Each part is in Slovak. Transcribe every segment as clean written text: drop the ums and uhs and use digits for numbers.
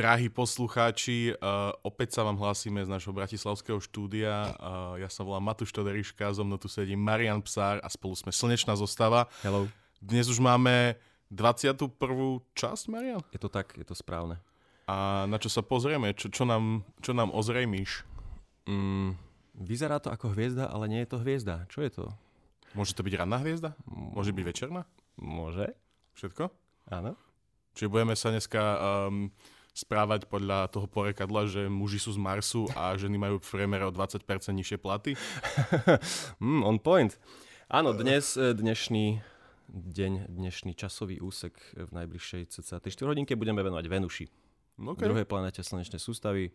Drahí poslucháči, opäť sa vám hlásime z našho bratislavského štúdia. Ja sa volám Matuš Toderiška, so mnou tu sedí Marian Psár a spolu sme Slnečná zostava. Hello. Dnes už máme 21. časť, Marian? Je to tak, je to správne. A na čo sa pozrieme? Čo nám ozrejmíš? Vyzerá to ako hviezda, ale nie je to hviezda. Čo je to? Môže to byť ranná hviezda? Môže byť večerná? Môže. Všetko? Áno. Čiže budeme sa dneska... správať podľa toho porekadla, že muži sú z Marsu a ženy majú v priemere o 20% nižšie platy? On point. Áno, dnešný časový úsek v najbližšej cca 4 hodinke budeme venovať Venuši. Okay. Druhej planete slnečnej sústavy,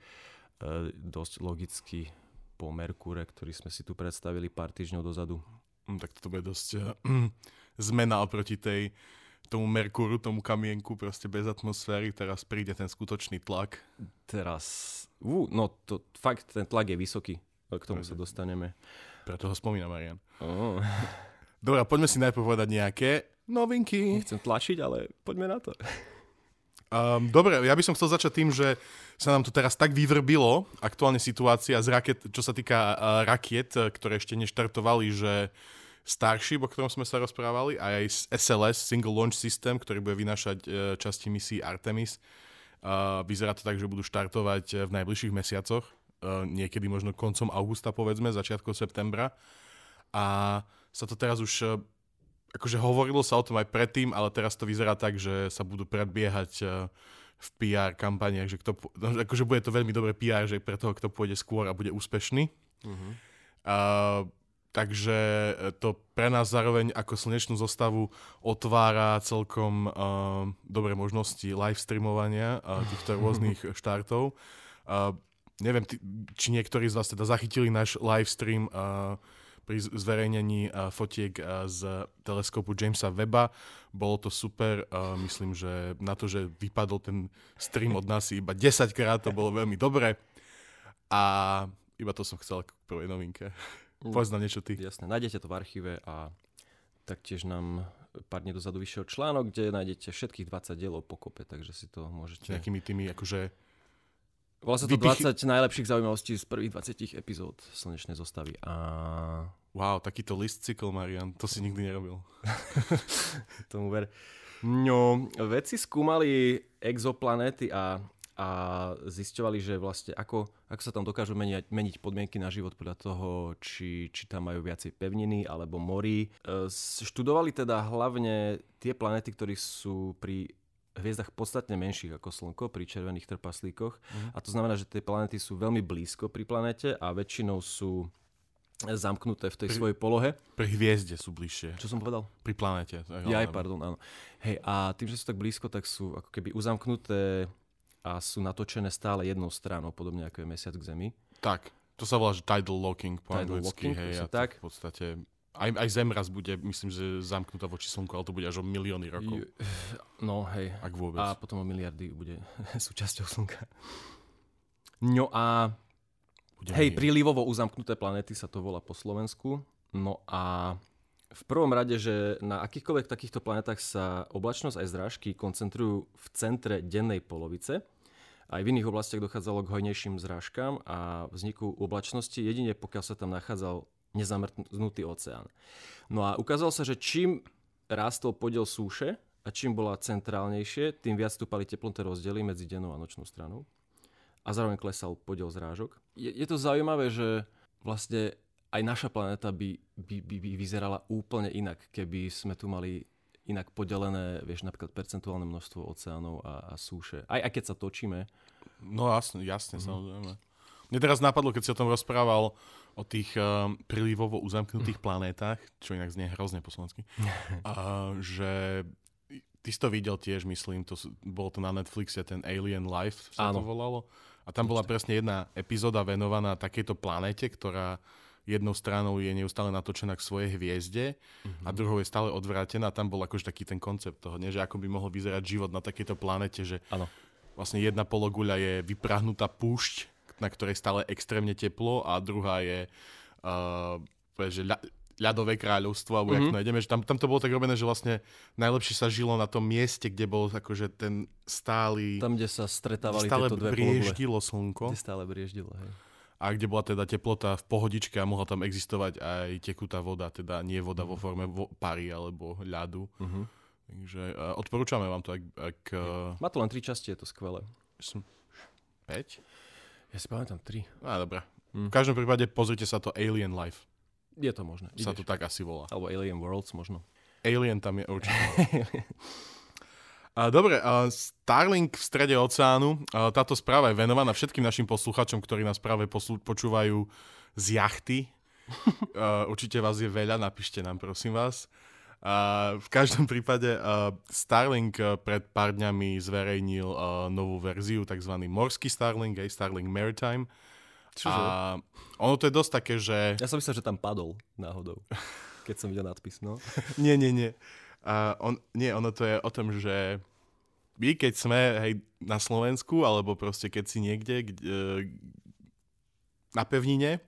dosť logicky po Merkúre, ktorý sme si tu predstavili pár týždňov dozadu. Tak to bude dosť zmena oproti tomu Merkúru, tomu kamienku, proste bez atmosféry, teraz príde ten skutočný tlak. Fakt ten tlak je vysoký, k tomu sa dostaneme. Preto ho spomínam, Marian. Oh. Dobre, poďme si najprv povedať nejaké novinky. Nechcem tlačiť, ale poďme na to. Dobre, ja by som chcel začať tým, že sa nám to teraz tak vyvrbilo, aktuálne situácia z raket, čo sa týka rakiet, ktoré ešte neštartovali, že Starship, o ktorom sme sa rozprávali, a aj SLS, Single Launch System, ktorý bude vynášať časti misií Artemis. Vyzerá to tak, že budú štartovať v najbližších mesiacoch, niekedy možno koncom augusta, povedzme, začiatkom septembra. A sa to teraz už, akože hovorilo sa o tom aj predtým, ale teraz to vyzerá tak, že sa budú predbiehať v PR kampaniach, že akože bude to veľmi dobré PR, že pre toho, kto pôjde skôr a bude úspešný. Takže to pre nás zároveň ako slnečnú zostavu otvára celkom dobré možnosti live streamovania týchto rôznych štartov. Neviem, či niektorí z vás teda zachytili náš live stream pri zverejnení fotiek z teleskopu Jamesa Webba. Bolo to super. Myslím, že na to, že vypadol ten stream od nás iba 10-krát, to bolo veľmi dobré. A iba to som chcel k prvej novinke. Poznám niečo ty. Jasné, nájdete to v archíve a taktiež nám pár dní dozadu vyšiel článok, kde nájdete všetkých 20 dielov pokope, takže si to môžete... Nejakými tými, akože... Volá sa to 20 najlepších zaujímavostí z prvých 20 epizód slnečnej zostavy a... Wow, takýto list cykl, Marian, to si nikdy nerobil. Tomu ver. No, vedci skúmali exoplanéty a zisťovali, že vlastne ako sa tam dokážu meniť podmienky na život podľa toho, či tam majú viacej pevniny alebo morí. Študovali teda hlavne tie planéty, ktoré sú pri hviezdach podstatne menších ako Slnko, pri červených trpaslíkoch. A to znamená, že tie planéty sú veľmi blízko pri planéte a väčšinou sú zamknuté v tej svojej polohe. Pri hviezde sú bližšie. Čo som povedal? Pri planéte. Pardon, áno. Hej, a tým, že sú tak blízko, tak sú ako keby uzamknuté a sú natočené stále jednou stranou, podobne ako je mesiac k Zemi. Tak, to sa volá, že Tidal Locking po anglicky, hej, a tak. V podstate aj Zem raz bude, myslím, že zamknutá voči Slnku, ale to bude až o milióny rokov. No, hej. Ak vôbec. A potom o miliardy bude súčasťou Slnka. No a prílivovo uzamknuté planéty sa to volá po Slovensku. No a v prvom rade, že na akýchkoľvek takýchto planetách sa oblačnosť aj zrážky koncentrujú v centre dennej polovice. Aj v iných oblastiach dochádzalo k hojnejším zrážkám a vzniku oblačnosti, jedine pokiaľ sa tam nachádzal nezamrznutý oceán. No a ukázalo sa, že čím rástol podiel súše a čím bola centrálnejšie, tým viac stúpali teplotné rozdiely medzi dennou a nočnou stranou. A zároveň klesal podiel zrážok. Je to zaujímavé, že vlastne aj naša planéta by vyzerala úplne inak, keby sme tu mali inak podelené, vieš, napríklad percentuálne množstvo oceánov a súše. Aj keď sa točíme. No jasne, samozrejme. Mne teraz napadlo, keď si o tom rozprával, o tých prílivovo uzamknutých planétach, čo inak znie hrozne po slovensky, že ty si to videl tiež, myslím, bolo to na Netflixe, ten Alien Life sa to volalo. A tam bola presne jedna epizóda venovaná takejto planéte, ktorá jednou stranou je neustále natočená k svojej hviezde a druhou je stále odvrátená. Tam bol akože taký ten koncept toho, nie? Že ako by mohol vyzerať život na takejto planete, že vlastne jedna pologuľa je vyprahnutá púšť, na ktorej stále extrémne teplo a druhá je ľadové kráľovstvo, alebo jak to nájdeme, že tam to bolo tak robené, že vlastne najlepšie sa žilo na tom mieste, kde bol akože ten stály... Tam, kde sa stretávali tieto dve pologule. Stále brieždilo slnko. Kde stále brieždilo, hej. A kde bola teda teplota v pohodičke a mohla tam existovať aj tekutá voda, teda nie voda vo forme pary alebo ľadu. Uh-huh. Takže odporúčame vám to, ak... Má to len 3 časti, je to skvelé. 5? Ja si pamätám 3. Á, dobrá. V každom prípade pozrite sa to Alien Life. Je to možné. Sa to tak asi volá. Alebo Alien Worlds možno. Alien tam je určite. Dobre, Starlink v strede oceánu. Táto správa je venovaná všetkým našim posluchačom, ktorí nás práve počúvajú z jachty. Určite vás je veľa, napíšte nám, prosím vás. V každom prípade Starlink pred pár dňami zverejnil novú verziu, takzvaný morský Starlink, aj Starlink Maritime. Čože? A ono to je dosť také, že... Ja som myslel, že tam padol náhodou, keď som videl nadpis, no. Nie. Ono to je o tom, že my, keď sme hej, na Slovensku, alebo proste keď si niekde na pevnine,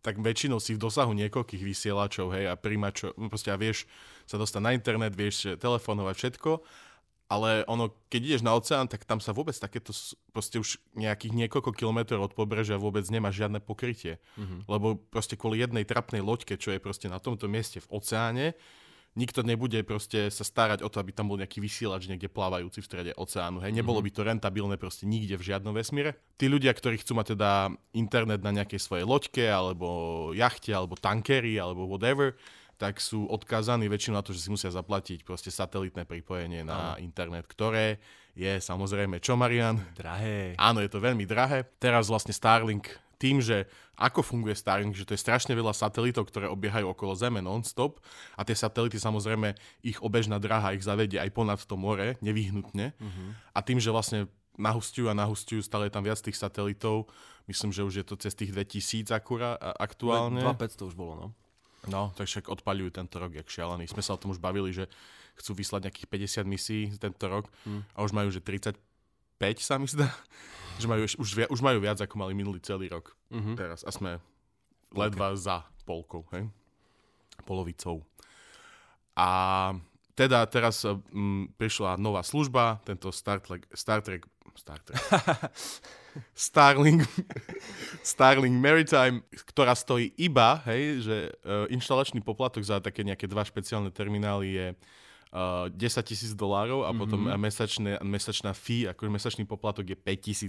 tak väčšinou si v dosahu niekoľkých vysielačov hej, a primačov, proste a vieš sa dostať na internet, vieš telefonovať, všetko, ale ono, keď ideš na oceán, tak tam sa vôbec takéto, proste už nejakých niekoľko kilometrov od pobrežia vôbec nemá žiadne pokrytie. Lebo proste kvôli jednej trapnej loďke, čo je proste na tomto mieste v oceáne, nikto nebude proste sa starať o to, aby tam bol nejaký vysielač niekde plávajúci v strede oceánu. Hej. Nebolo by to rentabilné proste nikde v žiadnom vesmíre. Tí ľudia, ktorí chcú mať teda internet na nejakej svojej loďke, alebo jachte, alebo tankeri, alebo whatever, tak sú odkázaní väčšinou na to, že si musia zaplatiť proste satelitné pripojenie na internet, ktoré je samozrejme čo, Marian? Drahé. Áno, je to veľmi drahé. Teraz vlastne Starlink... Tým, že ako funguje Starlink, že to je strašne veľa satelitov, ktoré obiehajú okolo Zeme non-stop a tie satelity samozrejme, ich obežná dráha ich zavedie aj ponad to more, nevyhnutne. A tým, že vlastne nahustujú, stále je tam viac tých satelitov, myslím, že už je to cez tých 2000 aktuálne. 2500 už bolo, no. No, tak však odpaľujú tento rok, jak šialený. Sme sa o tom už bavili, že chcú vyslať nejakých 50 misií tento rok a už majú, že 35 sa mi zdá. Že majú, už majú viac, ako mali minulý celý rok teraz. A sme ledva za polkou, hej? Polovicou. A teda teraz prišla nová služba, tento Star Trek Starlink Maritime, ktorá stojí iba, hej, že inštalačný poplatok za také nejaké 2 špeciálne terminály je $10,000 a potom mesačná fee, akože mesačný poplatok je $5,000.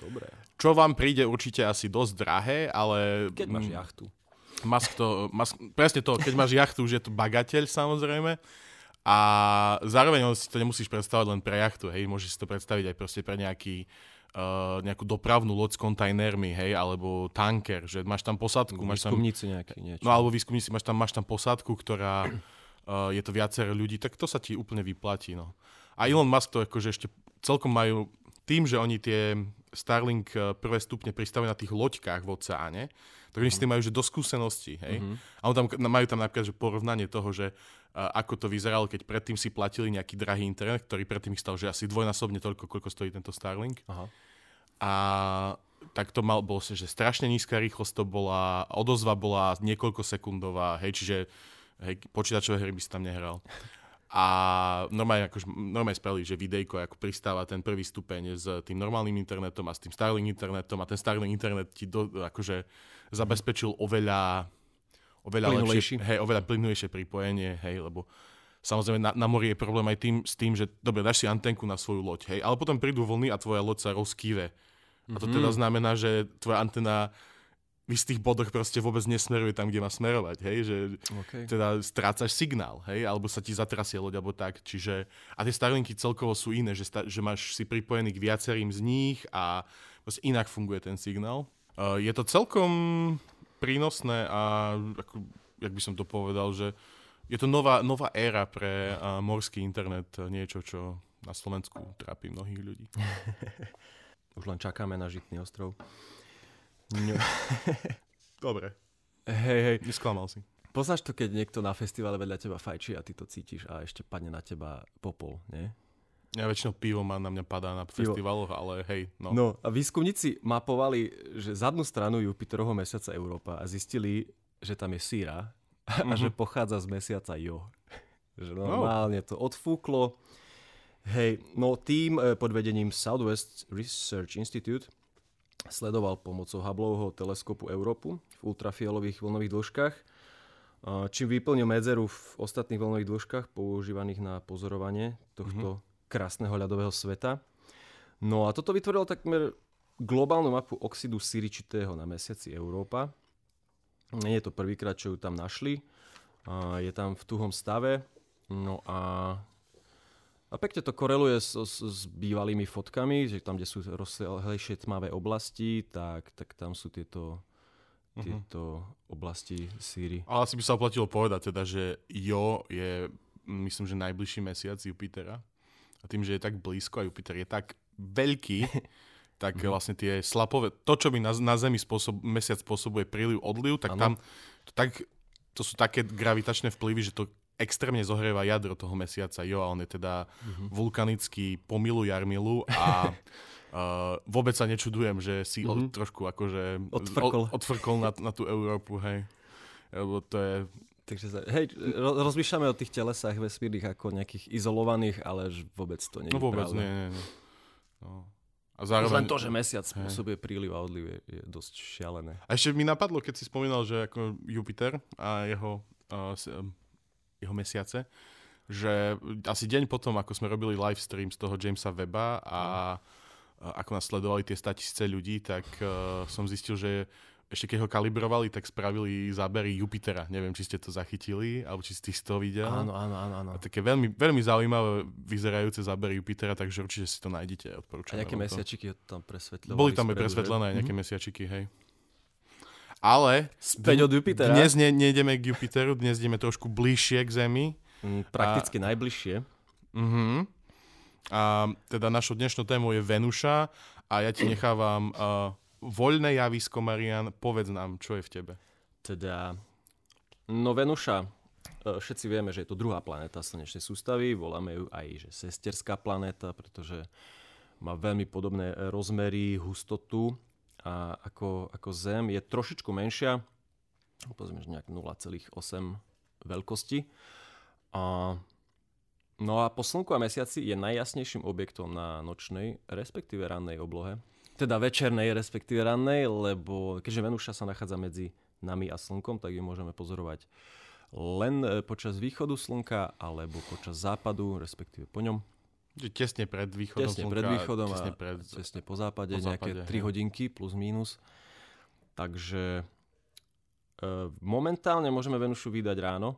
Dobre. Čo vám príde určite asi dosť drahé, ale... Keď máš jachtu. Presne to, keď máš jachtu, už je to bagateľ samozrejme. A zároveň si to nemusíš predstavať len pre jachtu, hej, môžeš si to predstaviť aj proste pre nejakú dopravnú loď s kontajnermi, hej, alebo tanker, že máš tam posádku. Výskumníci nejaké niečo. No alebo výskumníci, máš tam posádku, ktorá... je to viacero ľudí, tak to sa ti úplne vyplatí. No. A Elon Musk to akože ešte celkom majú tým, že oni tie Starlink prvé stupne pristavujú na tých loďkách v oceáne, tak oni s tým majú že do skúsenosti. Hej? A majú tam napríklad že porovnanie toho, že ako to vyzeralo, keď predtým si platili nejaký drahý internet, ktorý predtým ich stal že asi dvojnásobne toľko, koľko stojí tento Starlink. Aha. A tak to bolo že strašne nízka rýchlosť to bola, odozva bola niekoľkosekundová, hej, čiže hej, počítačové hry by si tam nehral. A normálne spravili, že videjko, ako pristáva ten prvý stupeň s tým normálnym internetom a s tým Starlink internetom a ten Starlink internet ti akože zabezpečil oveľa lepšie, hej, oveľa plynulejšie pripojenie, hej, lebo samozrejme na mori je problém aj s tým, že dobre, dáš si antenku na svoju loď, hej, ale potom prídu vlny a tvoja loď sa rozkýve. A to teda znamená, že tvoja antena v istých bodoch proste vôbec nesmeruje tam, kde má smerovať, hej, že teda strácaš signál, hej, alebo sa ti zatrasie loď, alebo tak, čiže a tie Starlinky celkovo sú iné, že máš si pripojený k viacerým z nich a proste inak funguje ten signál. Je to celkom prínosné a jak by som to povedal, že je to nová éra pre morský internet, niečo, čo na Slovensku trápi mnohých ľudí. Už len čakáme na Žitný ostrov. No. Dobre. Hej, nesklamal si. Poznáš to, keď niekto na festivale vedľa teba fajčí a ty to cítiš a ešte padne na teba popol, nie? Ja väčšinou pivo na mňa padá na festivaloch, ale hej, no. No a výskumníci mapovali, že zadnú stranu Jupiterovho mesiaca Európa a zistili, že tam je síra a že pochádza z mesiaca Io. Že normálne to odfúklo. Hej, no tým pod vedením Southwest Research Institute sledoval pomocou Hubbleovho teleskopu Európu v ultrafialových vlnových dĺžkach, čím vyplnil medzeru v ostatných vlnových dĺžkach používaných na pozorovanie tohto krásneho ľadového sveta. No a toto vytvorilo takmer globálnu mapu oxidu siričitého na mesiaci Európa. Nie je to prvýkrát, čo ju tam našli. Je tam v tuhom stave. No a pekne to koreluje s bývalými fotkami, že tam, kde sú rozsiahlejšie tmavé oblasti, tak tam sú tieto oblasti Síry. Ale asi by sa oplatilo povedať teda, že Io je, myslím, že najbližší mesiac Jupitera. A tým, že je tak blízko a Jupiter je tak veľký, tak vlastne tie slapové, to, čo by na Zemi mesiac spôsobuje príliv, odliv, tak tam to sú také gravitačné vplyvy, že to extrémne zohrieva jadro toho mesiaca. Jo, a on je teda vulkanický pomilu jarmilu a vôbec sa nečudujem, že si trošku akože odfrkol na tú Európu, hej. Lebo to je... Takže rozmýšľame o tých telesách vesmírnych ako nejakých izolovaných, ale vôbec to nie je pravda. Nie. No. A zároveň... Len to, že mesiac spôsobuje príliv a odliv je dosť šialené. A ešte mi napadlo, keď si spomínal, že ako Jupiter a jeho mesiace, že asi deň potom, ako sme robili live stream z toho Jamesa Webba a ako nás sledovali tie 100 000 ľudí, tak som zistil, že ešte keď ho kalibrovali, tak spravili zábery Jupitera. Neviem, či ste to zachytili, alebo či ste to videli. Áno. A také veľmi, veľmi zaujímavé vyzerajúce zábery Jupitera, takže určite si to nájdete. Odporúčam. A nejaké mesiačiky tam presvetľovali. Boli tam aj presvetlené aj nejaké mesiačiky, hej. Ale späť od Jupitera. Dnes nejdeme k Jupiteru, dnes ideme trošku bližšie k Zemi. Prakticky najbližšie. A teda našou dnešnou témou je Venuša a ja ti nechávam voľné javisko, Marian, povedz nám, čo je v tebe. Teda, no Venuša, všetci vieme, že je to druhá planéta slnečnej sústavy, voláme ju aj, že sesterská planéta, pretože má veľmi podobné rozmery, hustotu a ako Zem, je trošičku menšia, povedzme, že nejak 0,8 veľkosti. No a po Slnku a Mesiaci je najjasnejším objektom na nočnej, respektíve rannej oblohe. Teda večernej, respektíve rannej, lebo keďže Venuša sa nachádza medzi nami a Slnkom, tak ju môžeme pozorovať len počas východu Slnka alebo počas západu, respektíve po ňom. Tesne pred východom slnka. Tesne po západe, nejaké 3 hodinky plus mínus. Takže momentálne môžeme Venušu vydať ráno.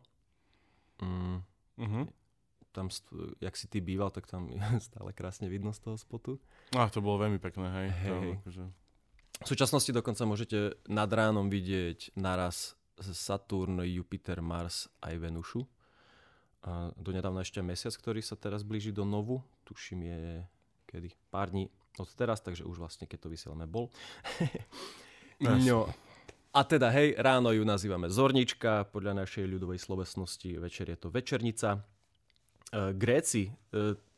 Tam, jak si ty býval, tak tam stále krásne vidno z toho spotu. To bolo veľmi pekné, hej. Akože... V súčasnosti dokonca môžete nad ránom vidieť naraz Saturn, Jupiter, Mars aj Venušu. A donedávna ešte mesiac, ktorý sa teraz blíži do novu. Tuším je kedy? Pár dní od teraz, takže už vlastne, keď to vysielame, bol. No. A teda, ráno ju nazývame zornička, podľa našej ľudovej slovesnosti večer je to večernica. Gréci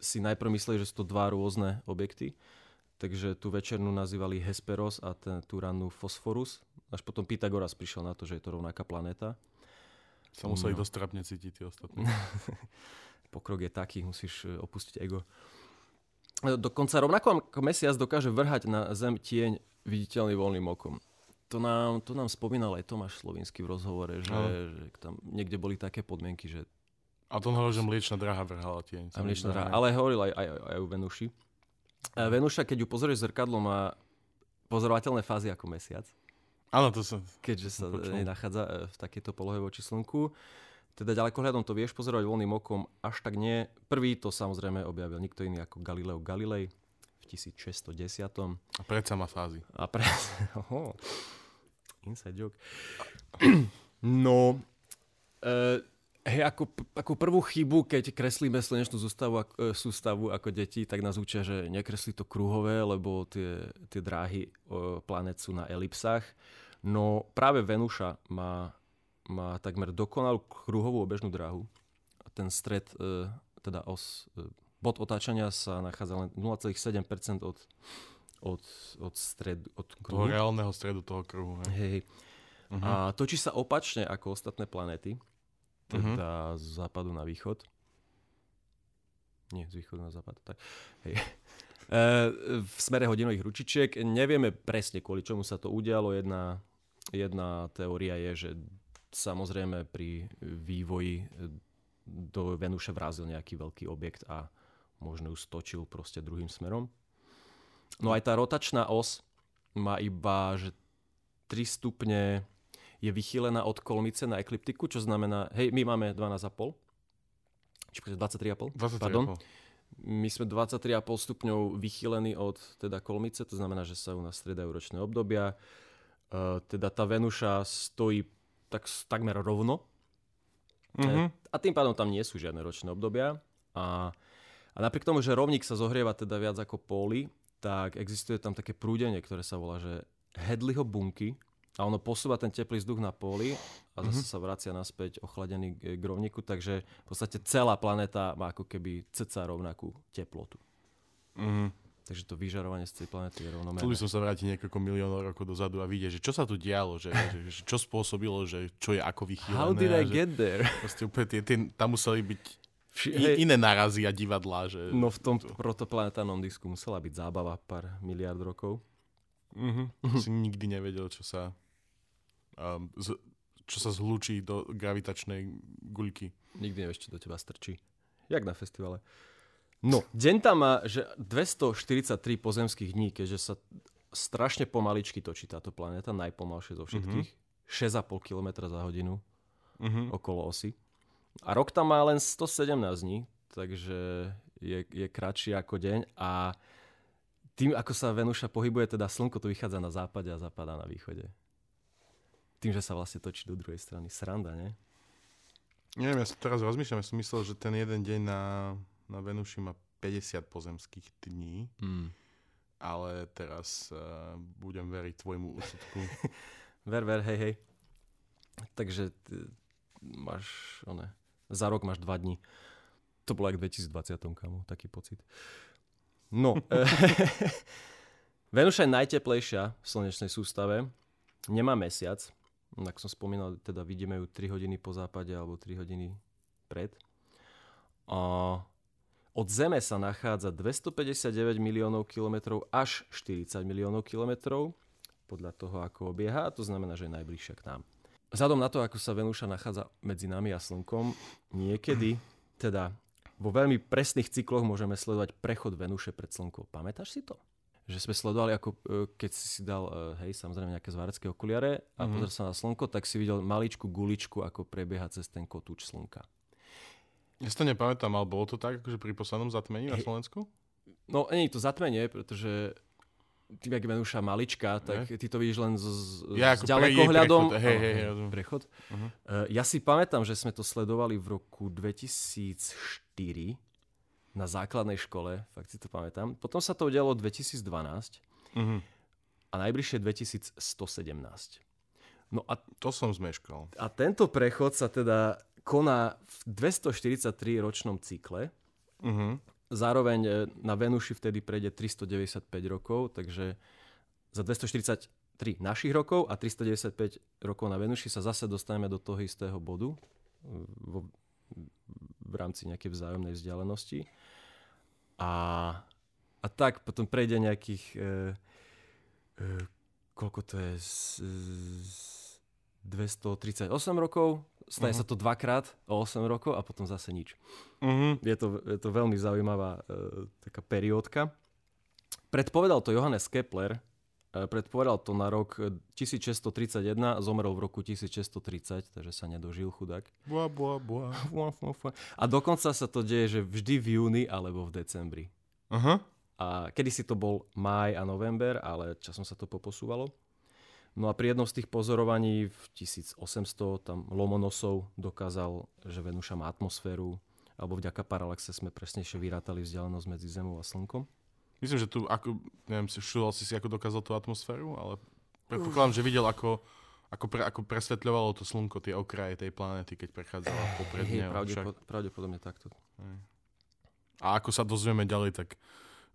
si najprv mysleli, že sú to dva rôzne objekty, takže tú večernú nazývali Hesperos a tú rannú Fosforus. Až potom Pythagoras prišiel na to, že je to rovnaká planéta. Sa museli dosť trápne cítiť tí ostatní. Pokrok je taký, musíš opustiť ego. Dokonca rovnako mesiac dokáže vrhať na Zem tieň viditeľný voľným okom. To nám spomínal aj Tomáš Slovinský v rozhovore, že tam niekde boli také podmienky, že... A to hovoril, že Mliečna dráha vrhala tieň. Ale hovoril aj o Venuši. Venuša, keď ju pozrieš zrkadlom, má pozorovateľné fázy ako mesiac. Áno, to som. Keďže sa nachádza v takejto polohe voči Slnku. Teda ďalekohľadom to vieš pozorovať voľným okom, až tak nie. Prvý to samozrejme objavil nikto iný ako Galileo Galilei v 1610. A predsa má fázy. Inside joke. No, ako prvú chybu, keď kreslíme slnečnú sústavu ako deti, tak nás učia, že nekreslí to kruhové, lebo tie dráhy planet sú na elipsách. No práve Venuša má takmer dokonalú kruhovú obežnú dráhu. A ten stred, teda bod otáčania sa nachádza len 0,7% od kruhu. Toho reálneho stredu toho kruhu. Hej. a točí sa opačne ako ostatné planéty, teda z západu na východ. Nie, z východu na západ, tak. Hej. V smere hodinových ručičiek. Nevieme presne, kvôli čomu sa to udialo. Jedna teória je, že samozrejme pri vývoji do Venuše vrazil nejaký veľký objekt a možno ju stočil proste druhým smerom. No aj tá rotačná os má iba, že 3 stupne je vychýlená od kolmice na ekliptiku, čo znamená, hej, my máme 12,5. Či 23,5? 23,5. Pardon. My sme 23,5 stupňov vychýlení od teda kolmice, to znamená, že sa u nás striedajú ročné obdobia. Teda tá Venuša stojí takmer rovno. A tým pádom tam nie sú žiadne ročné obdobia. A napriek tomu, že rovník sa zohrieva teda viac ako póly, tak existuje tam také prúdenie, ktoré sa volá, že Hedleyho bunky. A ono posúva ten teplý vzduch na póly a zase sa vracia naspäť ochladený k rovníku, takže v podstate celá planéta má ako keby cca rovnakú teplotu. Takže to vyžarovanie z tej planéty je rovnomerné. Chcel by som sa vrátiť niekoľko miliónov rokov dozadu a vidieť, že čo sa tu dialo, že čo spôsobilo, že čo je ako vychýlené. How did I get there? Proste úplne tam museli byť iné nárazy a divadlá. Že no v tom protoplanetárnom disku musela byť zábava pár miliárd rokov. Si nikdy nevedel, čo sa zhlúči do gravitačnej guľky. Nikdy nevieš, čo do teba strčí. Jak na festivale. No, deň tam má že 243 pozemských dní, keďže sa strašne pomaličky točí táto planéta, najpomalšie zo všetkých. 6,5 km za hodinu okolo osy. A rok tam má len 117 dní, takže je kratší ako deň a tým, ako sa Venuša pohybuje, teda slnko tu vychádza na západe a zapadá na východe. Tým, že sa vlastne točí do druhej strany. Sranda, nie? Neviem, ja teraz rozmýšľam. Ja som myslel, že ten jeden deň na Venuši má 50 pozemských dní. Ale teraz budem veriť tvojmu úsudku. ver, hej. Takže máš, za rok máš 2 dní. To bolo jak 2020, kamo, taký pocit. No. Venuša je najteplejšia v slnečnej sústave. Nemá mesiac. Tak som spomínal, teda vidíme ju 3 hodiny po západe alebo 3 hodiny pred. A od Zeme sa nachádza 259 miliónov kilometrov až 40 miliónov kilometrov podľa toho, ako obieha. To znamená, že je najbližšia k nám. Vzhľadom na to, ako sa Venuša nachádza medzi nami a Slnkom, niekedy, teda vo veľmi presných cykloch môžeme sledovať prechod Venuše pred Slnkom. Pamätáš si to? Že sme sledovali, ako keď si dal, hej, samozrejme nejaké zváracké okuliare a pozrel sa na slnko, tak si videl maličku guličku, ako prebieha cez ten kotúč slnka. Ja si to nepamätám, ale bolo to tak, akože pri poslednom zatmení na Slovensku? No, nie je to zatmenie, pretože tým, jak Venuša malička, tak ty to vidíš len s ďalekohľadom. Prechod. Ja si pamätám, že sme to sledovali v roku 2004, na základnej škole, fakt si to pamätám. Potom sa to udialo 2012 a najbližšie 2117. No a to som zmeškal. A tento prechod sa teda koná v 243 ročnom cykle. Zároveň na Venuši vtedy prejde 395 rokov, takže za 243 našich rokov a 395 rokov na Venuši sa zase dostaneme do toho istého bodu v rámci nejakej vzájomnej vzdialenosti. A tak potom prejde nejakých koľko to je 238 rokov, stane sa to dvakrát o 8 rokov a potom zase nič. Je to veľmi zaujímavá taká periódka. Predpovedal to Johannes Kepler, predpovedal to na rok 1631, zomrel v roku 1630, takže sa nedožil chudák. A dokonca sa to deje, že vždy v júni alebo v decembri. A kedysi to bol máj a november, ale časom sa to poposúvalo. No a pri jednom z tých pozorovaní v 1800 tam Lomonosov dokázal, že Venuša má atmosféru, alebo vďaka paralaxe sme presnejšie vyrátali vzdialenosť medzi Zemou a Slnkom. Myslím, že tu, študoval si ako dokázal tú atmosféru, ale predpokladám, že videl, ako presvetľovalo to slnko tie okraje tej planéty, keď prechádzala popredne. Pravdepodobne takto. A ako sa dozvieme ďalej, tak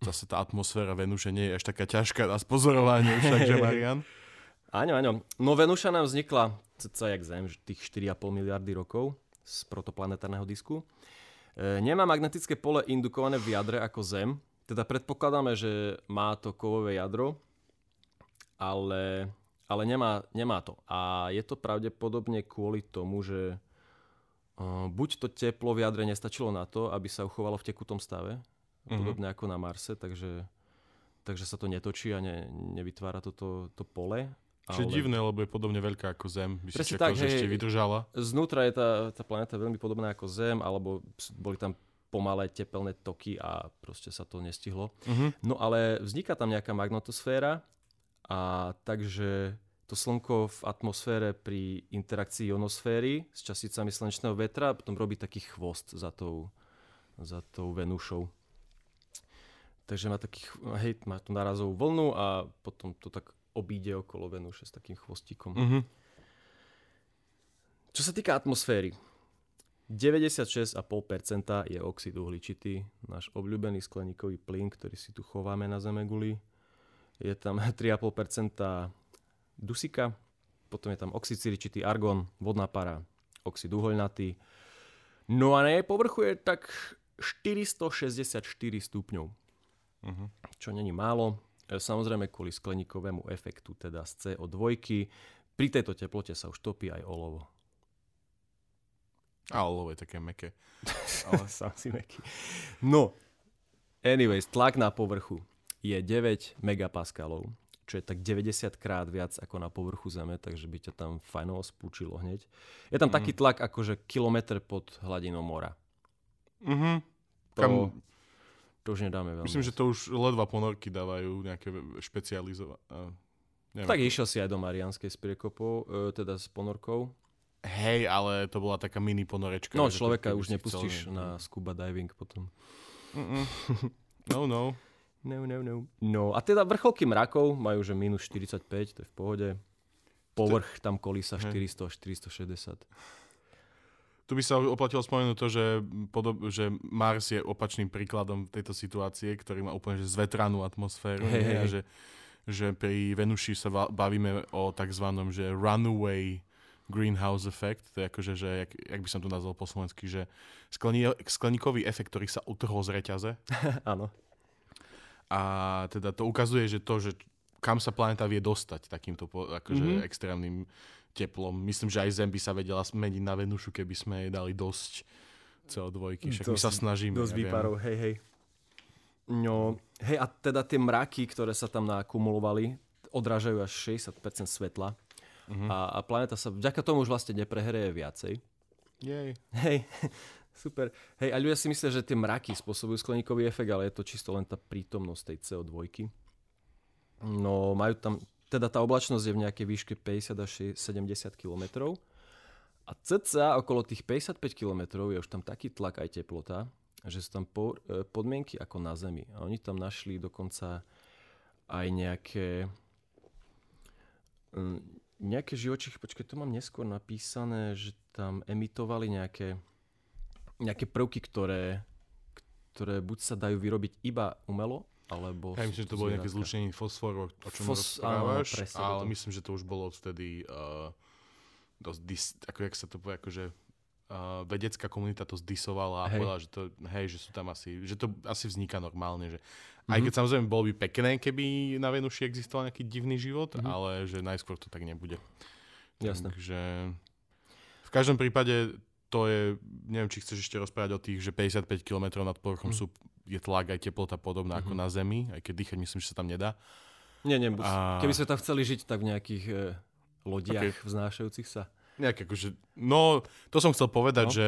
zase tá atmosféra Venuše nie je až taká ťažká na spozorovanie, všakže Marian. Áno. No Venuša nám vznikla cca jak Zem, tých 4,5 miliardy rokov z protoplanetárneho disku. Nemá magnetické pole indukované v jadre ako Zem. Teda predpokladáme, že má to kovové jadro, ale nemá to. A je to pravdepodobne kvôli tomu, že buď to teplo v jadre nestačilo na to, aby sa uchovalo v tekutom stave, podobne ako na Marse, takže sa to netočí a nevytvára to pole. Čo je divné, lebo je podobne veľká ako Zem. By si čakal, že ešte vydržala. Znútra je tá planéta veľmi podobná ako Zem, alebo boli tam pomalé tepelné toky a proste sa to nestihlo. No ale vzniká tam nejaká magnetosféra a takže to slnko v atmosfére pri interakcii ionosféry s časticami slnečného vetra potom robí taký chvost za tou Venušou. Takže má taký, má tú narazovú vlnu a potom to tak obíde okolo Venuše s takým chvostíkom. Mm-hmm. Čo sa týka atmosféry, 96,5% je oxid uhličitý, náš obľúbený skleníkový plyn, ktorý si tu chováme na Zemeguli. Je tam 3,5% dusika, potom je tam oxid siričitý, argon, vodná para, oxid uhoľnatý. No a na jej povrchu je tak 464 stupňov, čo není málo. Samozrejme kvôli skleníkovému efektu, teda z CO2. Pri tejto teplote sa už topí aj olovo. A olovo je také mäkké. Ale sám si mäkký. No, anyways, tlak na povrchu je 9 megapaskalov, čo je tak 90 krát viac ako na povrchu Zeme, takže by ťa tam fajnovo spúčilo hneď. Je tam taký tlak akože kilometr pod hladinou mora. To už nedáme veľmi. Myslím, že to už ledva ponorky dávajú nejaké špecializované. Tak išiel si aj do Mariánskej s priekopou, teda s ponorkou. Hej, ale to bola taká mini ponorečka. No, človeka už nepustíš na scuba diving potom. No. No, a teda vrcholky mrakov majú že minus 45, to je v pohode. Povrch tam kolísa 400-460. Tu by sa oplatilo spomenúť to, že Mars je opačným príkladom tejto situácie, ktorý má úplne že zvetranú atmosféru. Hej. Že pri Venuši sa bavíme o takzvanom že runaway greenhouse effect. To je akože, že, jak by som to nazval po slovensky, že skleníkový efekt, ktorý sa utrhol z reťaze. Áno. A teda to ukazuje, že to, že kam sa planéta vie dostať takýmto akože extrémnym teplom. Myslím, že aj Zem by sa vedela zmeniť na Venušu, keby sme jej dali dosť CO2. Však my sa snažíme. Dosť výparov, hej. No, hej, a teda tie mraky, ktoré sa tam nakumulovali, odrážajú až 60% svetla. A planéta sa vďaka tomu už vlastne neprehreje viacej. Jej. Hej, super. Hej, a ľudia si myslia, že tie mraky spôsobujú skleníkový efekt, ale je to čisto len tá prítomnosť tej CO2. No, majú tam... Teda tá oblačnosť je v nejakej výške 50 až 70 kilometrov. A cca okolo tých 55 kilometrov je už tam taký tlak aj teplota, že sú tam podmienky ako na Zemi. A oni tam našli dokonca aj nejaké živočichy. Počkaj, to mám neskôr napísané, že tam emitovali nejaké prvky, ktoré buď sa dajú vyrobiť iba umelo, alebo... Ja myslím, že to bolo nejaké zlučenie fosforu, o čom rozprávaš, ale myslím, že to už bolo vtedy dosť ako jak sa to povie, akože vedecká komunita to zdisovala a povedala, že to, hej, že sú tam asi, že to asi vzniká normálne, že aj keď samozrejme bolo by pekné, keby na Venuši existoval nejaký divný život, ale že najskôr to tak nebude. Jasné. Takže v každom prípade to je, neviem, či chceš ešte rozprávať o tých, že 55 km nad povrchom je tlak aj teplota podobná ako na Zemi, aj keď dýchať myslím, že sa tam nedá. Keby sme tam chceli žiť, tak v nejakých lodiach vznášajúcich sa. Nejak akože, no, to som chcel povedať, že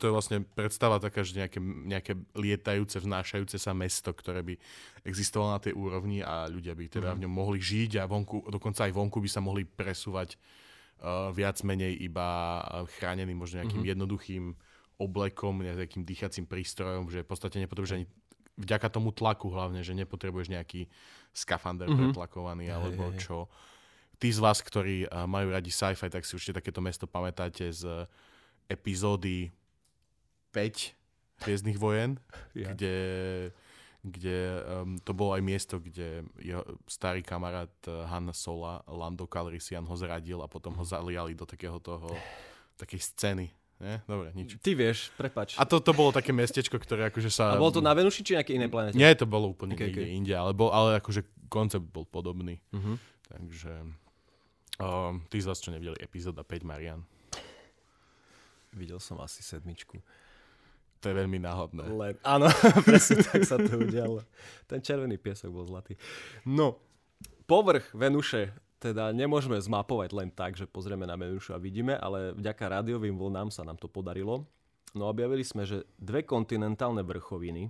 to je vlastne predstava taká, že nejaké lietajúce, vznášajúce sa mesto, ktoré by existovalo na tej úrovni a ľudia by teda v ňom mohli žiť a vonku, dokonca aj vonku by sa mohli presúvať viac menej iba chránený možno nejakým jednoduchým oblekom, nejakým dýchacím prístrojom, že v podstate nepotrebuješ ani vďaka tomu tlaku hlavne, že nepotrebuješ nejaký skafander pretlakovaný alebo čo. Tí z vás, ktorí majú radi sci-fi, tak si určite takéto mesto pamätáte z epizódy 5 Hviezdnych vojen, kde kde to bolo aj miesto, kde jeho starý kamarát Han Sola, Lando Calrissian, ho zradil a potom ho zaliali do takej scény. Nie? Dobre, nič. Ty vieš, prepáč. A to bolo také mestečko, ktoré akože sa... A bolo to na Venuši či nejaké iné planete? Nie, to bolo úplne niekde inde, ale akože koncept bol podobný. Uh-huh. Takže... ty z vás, čo nevideli epizóda 5, Marian. Videl som asi 7. To je veľmi náhodné. Áno, presne tak sa to udialo. Ten červený piesok bol zlatý. No, povrch Venuše teda nemôžeme zmapovať len tak, že pozrieme na Venušu a vidíme, ale vďaka rádiovým vlnám sa nám to podarilo. No objavili sme, že 2 kontinentálne vrchoviny.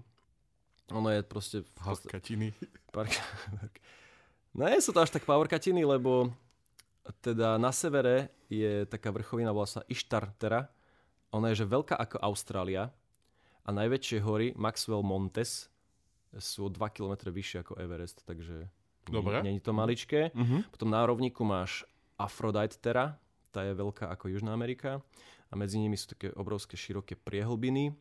Ono je proste... Pávkatiny. No nie sú to až tak pávkatiny, lebo teda na severe je taká vrchovina, volá sa Ishtar Terra. Ona je že veľká ako Austrália. A najväčšie hory, Maxwell Montes, sú 2 km vyššie ako Everest, takže nie je to maličké. Uh-huh. Potom na rovníku máš Aphrodite Terra, tá je veľká ako Južná Amerika. A medzi nimi sú také obrovské široké priehlbiny.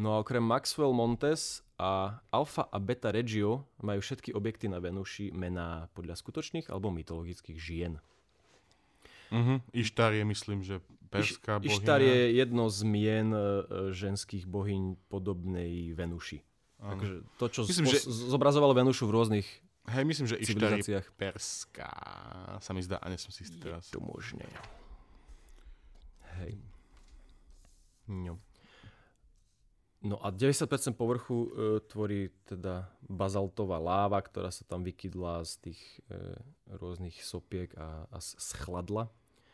No a okrem Maxwell Montes a Alfa a Beta Regio majú všetky objekty na Venuši mená podľa skutočných alebo mytologických žien. Uh-huh. Ištar je, myslím, že perská bohyňa. Ištar je jedno z mien ženských bohyň podobnej Venuši. Ano. Takže to, čo zobrazovalo Venušu v rôznych civilizáciách. Ištar je perská, sa mi zdá, a nesom si istý teraz. Je to možné. Hej. No. No a 90% povrchu tvorí teda bazaltová láva, ktorá sa tam vykydla z tých rôznych sopiek a schladla.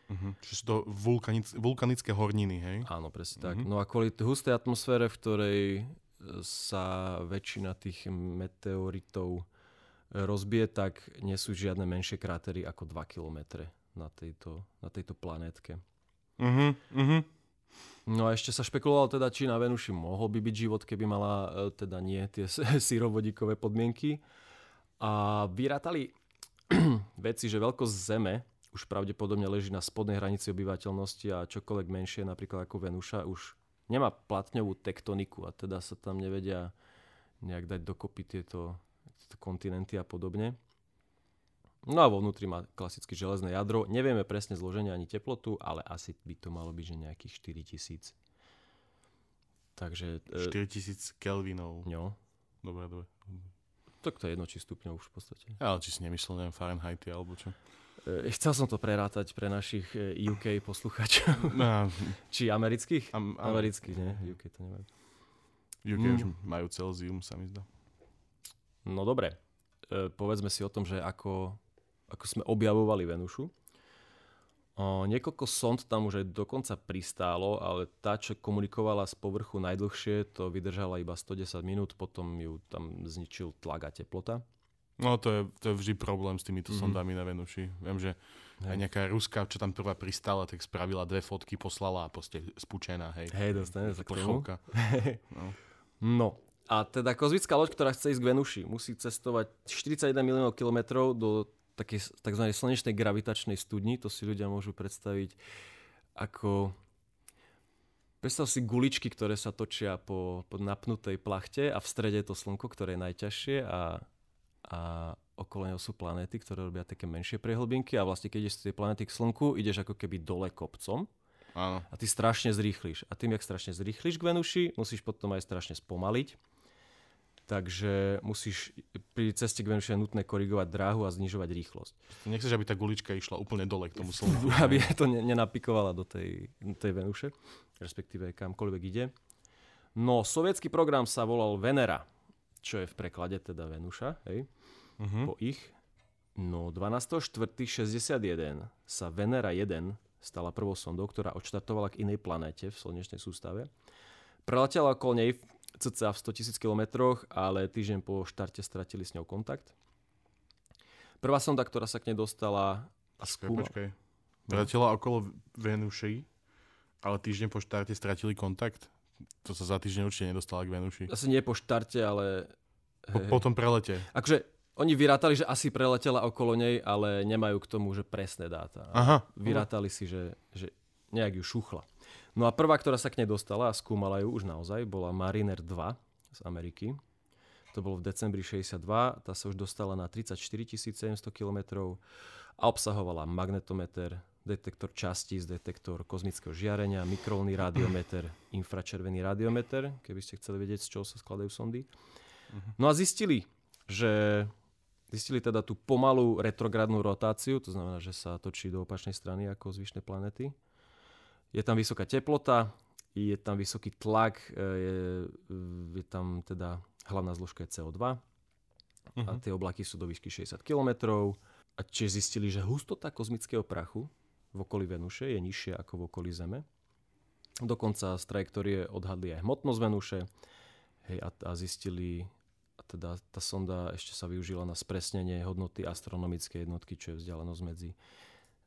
Uh-huh. Čiže sú to vulkanické horniny, hej? Áno, presne tak. No a kvôli hustej atmosfére, v ktorej sa väčšina tých meteoritov rozbije, tak nie sú žiadne menšie krátery ako 2 kilometre na tejto planetke. Mhm, mhm. No a ešte sa špekulovalo teda, či na Venuši mohol by byť život, keby mala teda nie tie syrovodíkové podmienky. A vyrátali veci, že veľkosť Zeme už pravdepodobne leží na spodnej hranici obyvateľnosti a čokoľvek menšie, napríklad ako Venuša, už nemá platňovú tektoniku a teda sa tam nevedia nejak dať dokopy tieto kontinenty a podobne. No a vo vnútri má klasické železné jadro. Nevieme presne zloženie ani teplotu, ale asi by to malo byť, že nejakých 4000. Takže... 4000 kelvinov. No. Dobre. Tak to je jedno, či stupňov už v podstate. Ale či si nemyslel, neviem, Fahrenheity alebo čo? Chcel som to prerátať pre našich UK poslucháčov. No. Či amerických? Amerických, nie. UK to neviem. UK už majú Celsium, sa mi zdá. No dobre. Povedzme si o tom, že ako sme objavovali Venušu. Niekoľko sond tam už aj dokonca pristálo, ale tá, čo komunikovala z povrchu najdlhšie, to vydržala iba 110 minút, potom ju tam zničil tlak a teplota. No to je vždy problém s týmito sondami na Venuši. Viem, že aj nejaká Ruska, čo tam prvá pristála, tak spravila 2 fotky, poslala a proste spúčená. Hej, dostane sa k tomu. No. A teda kozmická loď, ktorá chce ísť k Venuši, musí cestovať 41 miliónov kilometrov do takej tzv. Slnečnej gravitačnej studni. To si ľudia môžu predstaviť ako... Predstav si guličky, ktoré sa točia po napnutej plachte a v strede je to slnko, ktoré je najťažšie a okolo neho sú planéty, ktoré robia také menšie prehlbinky a vlastne keď ideš z tej planéty k slnku, ideš ako keby dole kopcom. Áno. A ty strašne zrýchliš. A tým, jak strašne zrýchliš k Venuši, musíš potom aj strašne spomaliť. Takže musíš pri ceste k Venuši nutné korigovať dráhu a znižovať rýchlosť. Nechceš, aby tá gulička išla úplne dole k tomu slnku. Aby to nenapikovala do tej Venuše, respektíve kamkoľvek ide. No, sovietský program sa volal Venera, čo je v preklade teda Venuša, hej, po ich. No, 12.4.61 sa Venera 1 stala prvou sondou, ktorá odštartovala k inej planéte v slnečnej sústave. Preletela okolo nej cca v 100 000 kilometroch, ale týždeň po štarte stratili s ňou kontakt. Prvá sonda, ktorá sa k nej dostala... Počkaj. Preletela okolo Venuši, ale týždeň po štarte stratili kontakt? To sa za týždeň určite nedostala k Venuši. Asi nie po štarte, ale... Po tom prelete. Akože... Oni vyrátali, že asi preletela okolo nej, ale nemajú k tomu, že presné dáta. Aha. Vyrátali si, že nejak ju šuchla. No a prvá, ktorá sa k nej dostala a skúmala ju už naozaj, bola Mariner 2 z Ameriky. To to bolo v decembri 1962, tá sa už dostala na 34 700 km a obsahovala magnetometer, detektor častíc, detektor kozmického žiarenia, mikrovlnný radiometer, infračervený radiometer, keby ste chceli vedieť, z čoho sa skladajú sondy. No a zistili teda tú pomalú retrogradnú rotáciu, to znamená, že sa točí do opačnej strany ako zvyšné planety. Je tam vysoká teplota, je tam vysoký tlak, je tam teda hlavná zložka je CO2 a tie oblaky sú do výšky 60 km. A čiže zistili, že hustota kozmického prachu v okolí Venuše je nižšia ako v okolí Zeme. Dokonca z trajektórie odhadli aj hmotnosť Venuše. Hej, a zistili, a teda tá sonda ešte sa využila na spresnenie hodnoty astronomickej jednotky, čo je vzdialenosť medzi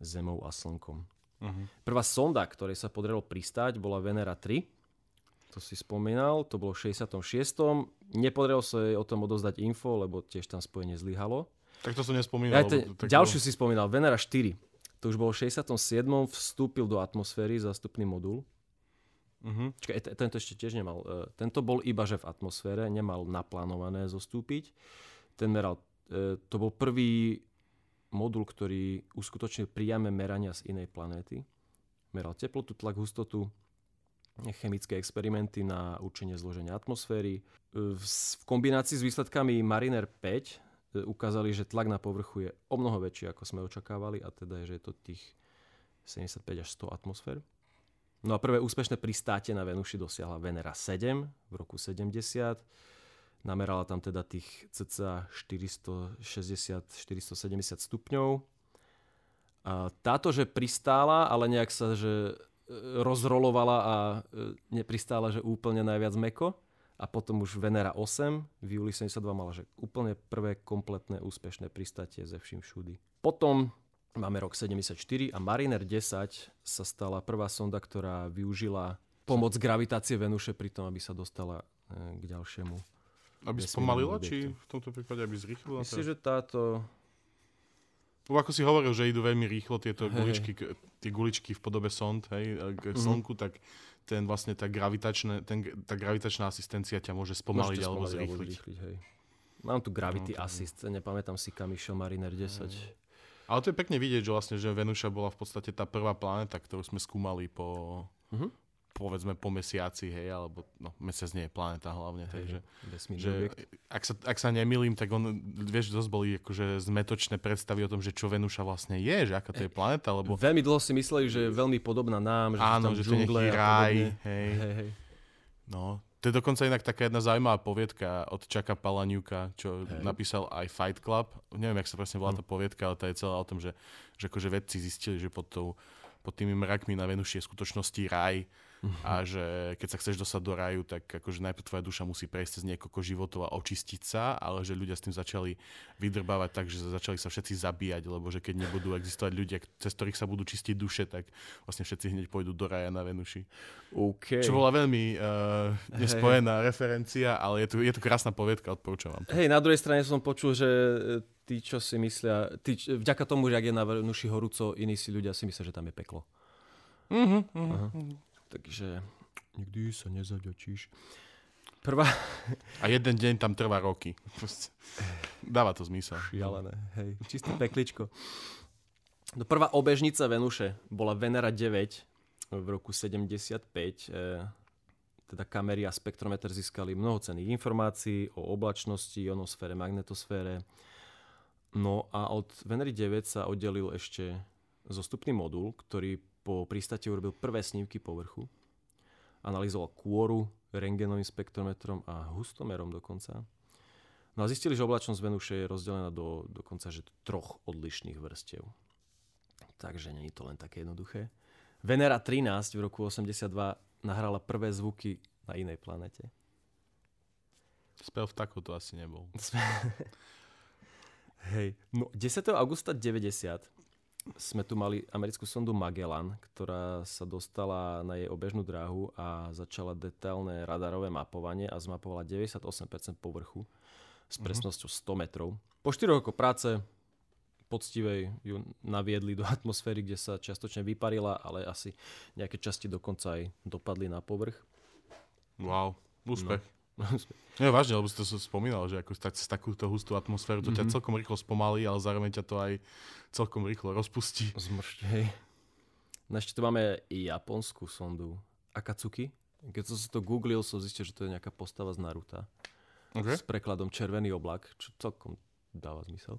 Zemou a Slnkom. Uh-huh. Prvá sonda, ktorej sa podarilo pristáť, bola Venera 3. To si spomínal, to bolo v 66. Nepodarilo sa jej o tom odovzdať info, lebo tiež tam spojenie zlyhalo. Tak to som nespomínal. Ďalšiu si spomínal, Venera 4. To už bolo v 67. Vstúpil do atmosféry zástupný modul. Uh-huh. Čakaj, tento ešte tiež nemal. Tento bol iba že v atmosfére, nemal naplánované zostúpiť. Ten meral, to bol prvý modul, ktorý uskutočnil priame merania z inej planéty. Meral teplotu, tlak, hustotu, chemické experimenty na určenie zloženia atmosféry. V kombinácii s výsledkami Mariner 5 ukázali, že tlak na povrchu je omnoho väčší, ako sme očakávali, a teda je, že je to tých 75 až 100 atmosfér. No a prvé úspešné pristátie na Venuši dosiahla Venera 7 v roku 70. Namerala tam teda tých cca 460-470 stupňov. A táto, že pristála, ale nejak sa, že rozrolovala a nepristála, že úplne najviac meko. A potom už Venera 8 v júli 72 mala, že úplne prvé kompletné úspešné pristátie ze vším všudy. Potom máme rok 74 a Mariner 10 sa stala prvá sonda, ktorá využila pomoc gravitácie Venuše pri tom, aby sa dostala k ďalšiemu. Aby spomalila, či v tomto prípade aby zrýchlila? Myslím, že táto... Ako si hovoril, že idú veľmi rýchlo tieto guličky v podobe sond, hej, k Slnku, tak ten vlastne tá gravitačná asistencia ťa môže spomaliť alebo zrýchliť. Mám tu Gravity Assist, nepamätám si, kam išiel Mariner 10. Ale to je pekne vidieť, že vlastne že Venuša bola v podstate tá prvá planéta, ktorú sme skúmali po, povedzme, po mesiaci, hej, alebo no, mesiac nie je planéta hlavne, hej, takže že, ak sa nemýlim, tak on, vieš, dosť boli akože zmetočné predstavy o tom, že čo Venuša vlastne je, že aká to je planéta, lebo... Veľmi dlho si mysleli, že je veľmi podobná nám, že áno, tam že džungle a podobne. Hej. No, to je dokonca inak taká jedna zaujímavá poviedka od Chucka Palahniuka, čo napísal aj Fight Club. Neviem, jak sa presne volá tá poviedka, ale tá je celá o tom, že akože vedci zistili, že pod tými mrakmi na Venuši je v skutočnosti raj a že keď sa chceš dostať do raju, tak akože najprv tvoja duša musí prejsť cez niekoľko životov a očistiť sa, ale že ľudia s tým začali vydrbávať tak, že začali sa všetci zabíjať, lebo že keď nebudú existovať ľudia, cez ktorých sa budú čistiť duše, tak vlastne všetci hneď pôjdu do raja na Venuši. Okay. Čo bola veľmi nespojená referencia, ale je tu krásna poviedka, odporúčam vám to. Hej, na druhej strane som počul, že tí, čo si myslia, vďaka tomu, že ak je na Venuši horúco, iní si ľudia si myslia, že tam je peklo. Takže nikdy sa nezaďačíš. A jeden deň tam trvá roky. Dáva to zmysel. Šialené, hej. Čisté pekličko. No, prvá obežnica Venuše bola Venera 9 v roku 75. Teda kamery a spektrometer získali mnoho cenných informácií o oblačnosti, ionosfére, magnetosfére. No a od Venery 9 sa oddelil ešte zostupný modul, ktorý po pristáti urobil prvé snímky povrchu. Analyzoval kôru rentgenovým spektrometrom a hustomerom dokonca. No a zistili, že oblačnosť Venuše je rozdelená dokonca že troch odlišných vrstiev. Takže nie je to len také jednoduché. Venera 13 v roku 82 nahrala prvé zvuky na inej planete. Spev vtákov to asi nebol. Hej, no 10. augusta 90 sme tu mali americkú sondu Magellan, ktorá sa dostala na jej obežnú dráhu a začala detailné radarové mapovanie a zmapovala 98% povrchu s presnosťou 100 metrov. Po 4 rokoch práce poctivej ju naviedli do atmosféry, kde sa čiastočne vyparila, ale asi nejaké časti dokonca aj dopadli na povrch. Wow, úspech. No. No vážne, lebo si to spomínal, že ako tak, z takúto hustú atmosféru to ťa celkom rýchlo spomalí, ale zároveň ťa to aj celkom rýchlo rozpustí. Zmršte, hej. Ešte tu máme japonskú sondu Akatsuki. Keď som si to googlil, som zistil, že to je nejaká postava z Naruta. Okay. S prekladom Červený oblak, čo celkom dáva zmysel.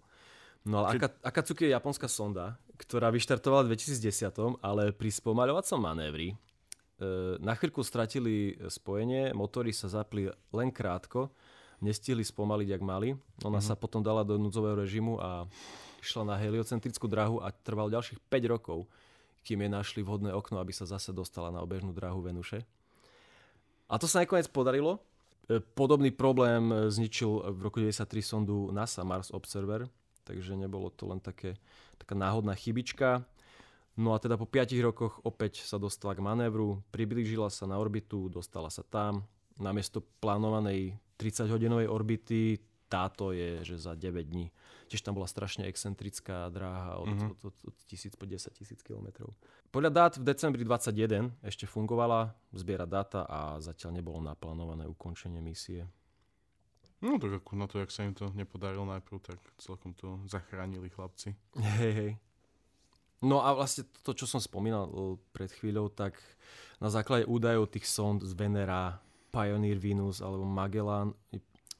No ale Akatsuki je japonská sonda, ktorá vyštartovala v 2010, ale pri spomaľovacom manévri na chvíľku stratili spojenie, motory sa zapli len krátko, nestihli spomaliť, jak mali. Ona sa potom dala do núdzového režimu a išla na heliocentrickú drahu a trvalo ďalších 5 rokov, kým jej našli vhodné okno, aby sa zase dostala na obežnú drahu Venuše. A to sa nakoniec podarilo. Podobný problém zničil v roku 1993 sondu NASA Mars Observer, takže nebolo to len taká náhodná chybička. No a teda po 5 rokoch opäť sa dostala k manévru, priblížila sa na orbitu, dostala sa tam. Namiesto plánovanej 30-hodinovej orbity táto je, že za 9 dní. Tiež tam bola strašne excentrická dráha od 1000 po 10 000 kilometrov. Podľa dát v decembri 2021 ešte fungovala, zbiera dáta a zatiaľ nebolo naplánované ukončenie misie. No tak na to, jak sa im to nepodarilo najprv, tak celkom to zachránili chlapci. Hej, hej. No a vlastne to, čo som spomínal pred chvíľou, tak na základe údajov tých sond z Venera, Pioneer Venus alebo Magellan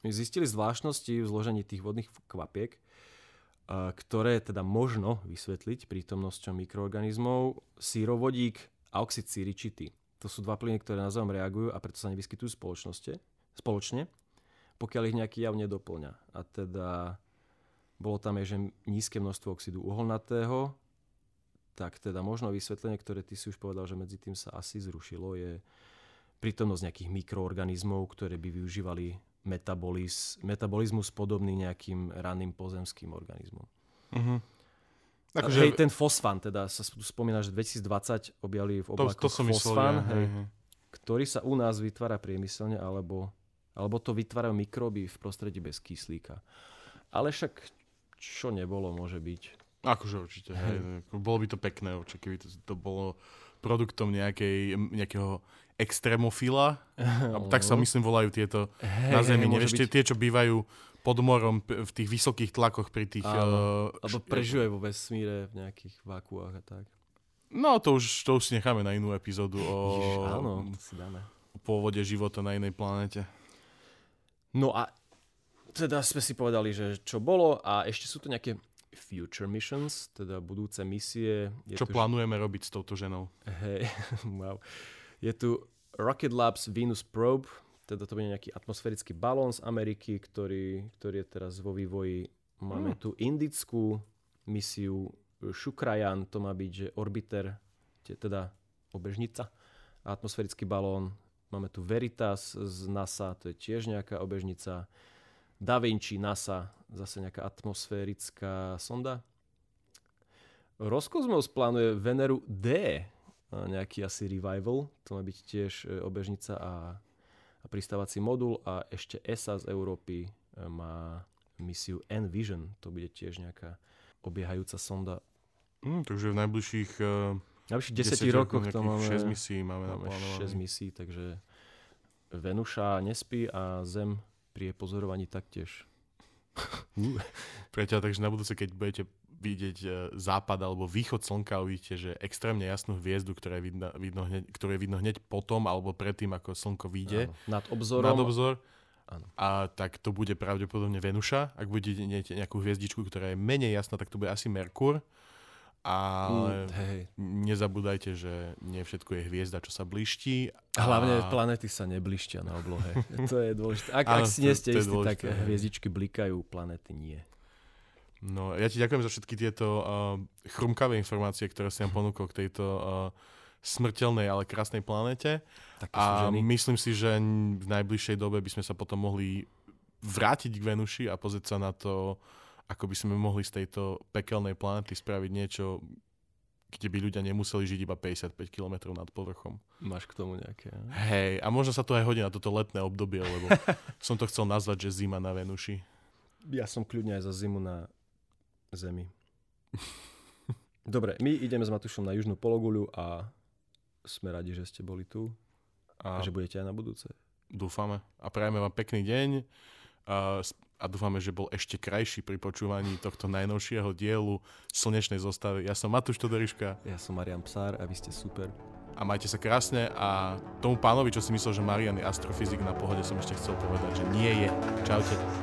zistili zvláštnosti v zložení tých vodných kvapiek, ktoré teda možno vysvetliť prítomnosťou mikroorganizmov, sírovodík a oxid síričitý. To sú dva plyny, ktoré navzájom reagujú a preto sa nevyskytujú spoločne, pokiaľ ich nejaký jav nedoplňa. A teda bolo tam aj že nízke množstvo oxidu uholnatého. Tak teda možno vysvetlenie, ktoré ty si už povedal, že medzi tým sa asi zrušilo, je prítomnosť nejakých mikroorganizmov, ktoré by využívali metabolizmus podobný nejakým raným pozemským organizmom. Uh-huh. Takže hej, ten fosfán, teda sa spomína, že 2020 objavili v oblakoch fosfán, ktorý sa u nás vytvára priemyselne, alebo to vytvárajú mikróby v prostredí bez kyslíka. Ale však čo nebolo, môže byť. Akože určite, hej. Bolo by to pekné, určite, keby to bolo produktom nejakého extrémofila. Tak sa myslím volajú tieto na Zemi. Nevieš, tie, čo bývajú pod morom v tých vysokých tlakoch pri tých... Alebo prežívajú vo vesmíre v nejakých vákuách a tak. No, to už si necháme na inú epizódu o... Ježiš, áno, to si dáme. O pôvode života na inej planete. No a teda sme si povedali, že čo bolo a ešte sú tu nejaké... Future missions, teda budúce misie. Čo plánujeme robiť s touto ženou? Hej, wow. Je tu Rocket Labs Venus Probe, teda to bude nejaký atmosférický balón z Ameriky, ktorý je teraz vo vývoji. Máme tu indickú misiu Shukrayan, to má byť, že orbiter, teda obežnica, atmosférický balón. Máme tu Veritas z NASA, to je tiež nejaká obežnica. Da Vinci, NASA, zase nejaká atmosférická sonda. Roscosmos plánuje Veneru D, nejaký asi revival, to má byť tiež obežnica a pristávací modul a ešte ESA z Európy má misiu Envision, to bude tiež nejaká obiehajúca sonda. Takže v najbližších 10 rokoch to máme 6 misií, máme 6 misií, takže Venuša nespí a Zem pri pozorovaní taktiež. Priateľ, takže na budúce, keď budete vidieť západ alebo východ slnka, uvidíte, že extrémne jasnú hviezdu, ktoré je vidno hneď potom alebo predtým, ako slnko vyjde. Nad obzorom. Nad obzor. Áno. A tak to bude pravdepodobne Venuša. Ak budete nejakú hviezdičku, ktorá je menej jasná, tak to bude asi Merkúr. Ale nezabúdajte, že nie všetko je hviezda, čo sa blíšti. Hlavne planety sa neblíšťia na oblohe. To je dôležité. Ak si nie ste istí, tak hviezdičky blikajú, planety nie. No, ja ti ďakujem za všetky tieto chrumkavé informácie, ktoré si nám ponúkol k tejto smrteľnej, ale krásnej planete. A myslím si, že v najbližšej dobe by sme sa potom mohli vrátiť k Venuši a pozrieť sa na to, ako by sme mohli z tejto pekelnej planety spraviť niečo, kde by ľudia nemuseli žiť iba 55 km nad povrchom. Máš k tomu nejaké? Ne? Hej, a možno sa to aj hodí na toto letné obdobie, lebo som to chcel nazvať, že zima na Venuši. Ja som kľudne aj za zimu na Zemi. Dobre, my ideme s Matušom na južnú pologuľu a sme radi, že ste boli tu a že budete aj na budúce. dúfame. A prajeme vám pekný deň a dúfame, že bol ešte krajší pri počúvaní tohto najnovšieho dielu Slnečnej zostavy. Ja som Matuš Toderiška. Ja som Marian Psár a vy ste super. A majte sa krásne a tomu pánovi, čo si myslel, že Marian je astrofyzik, na pohode som ešte chcel povedať, že nie je. Čaute.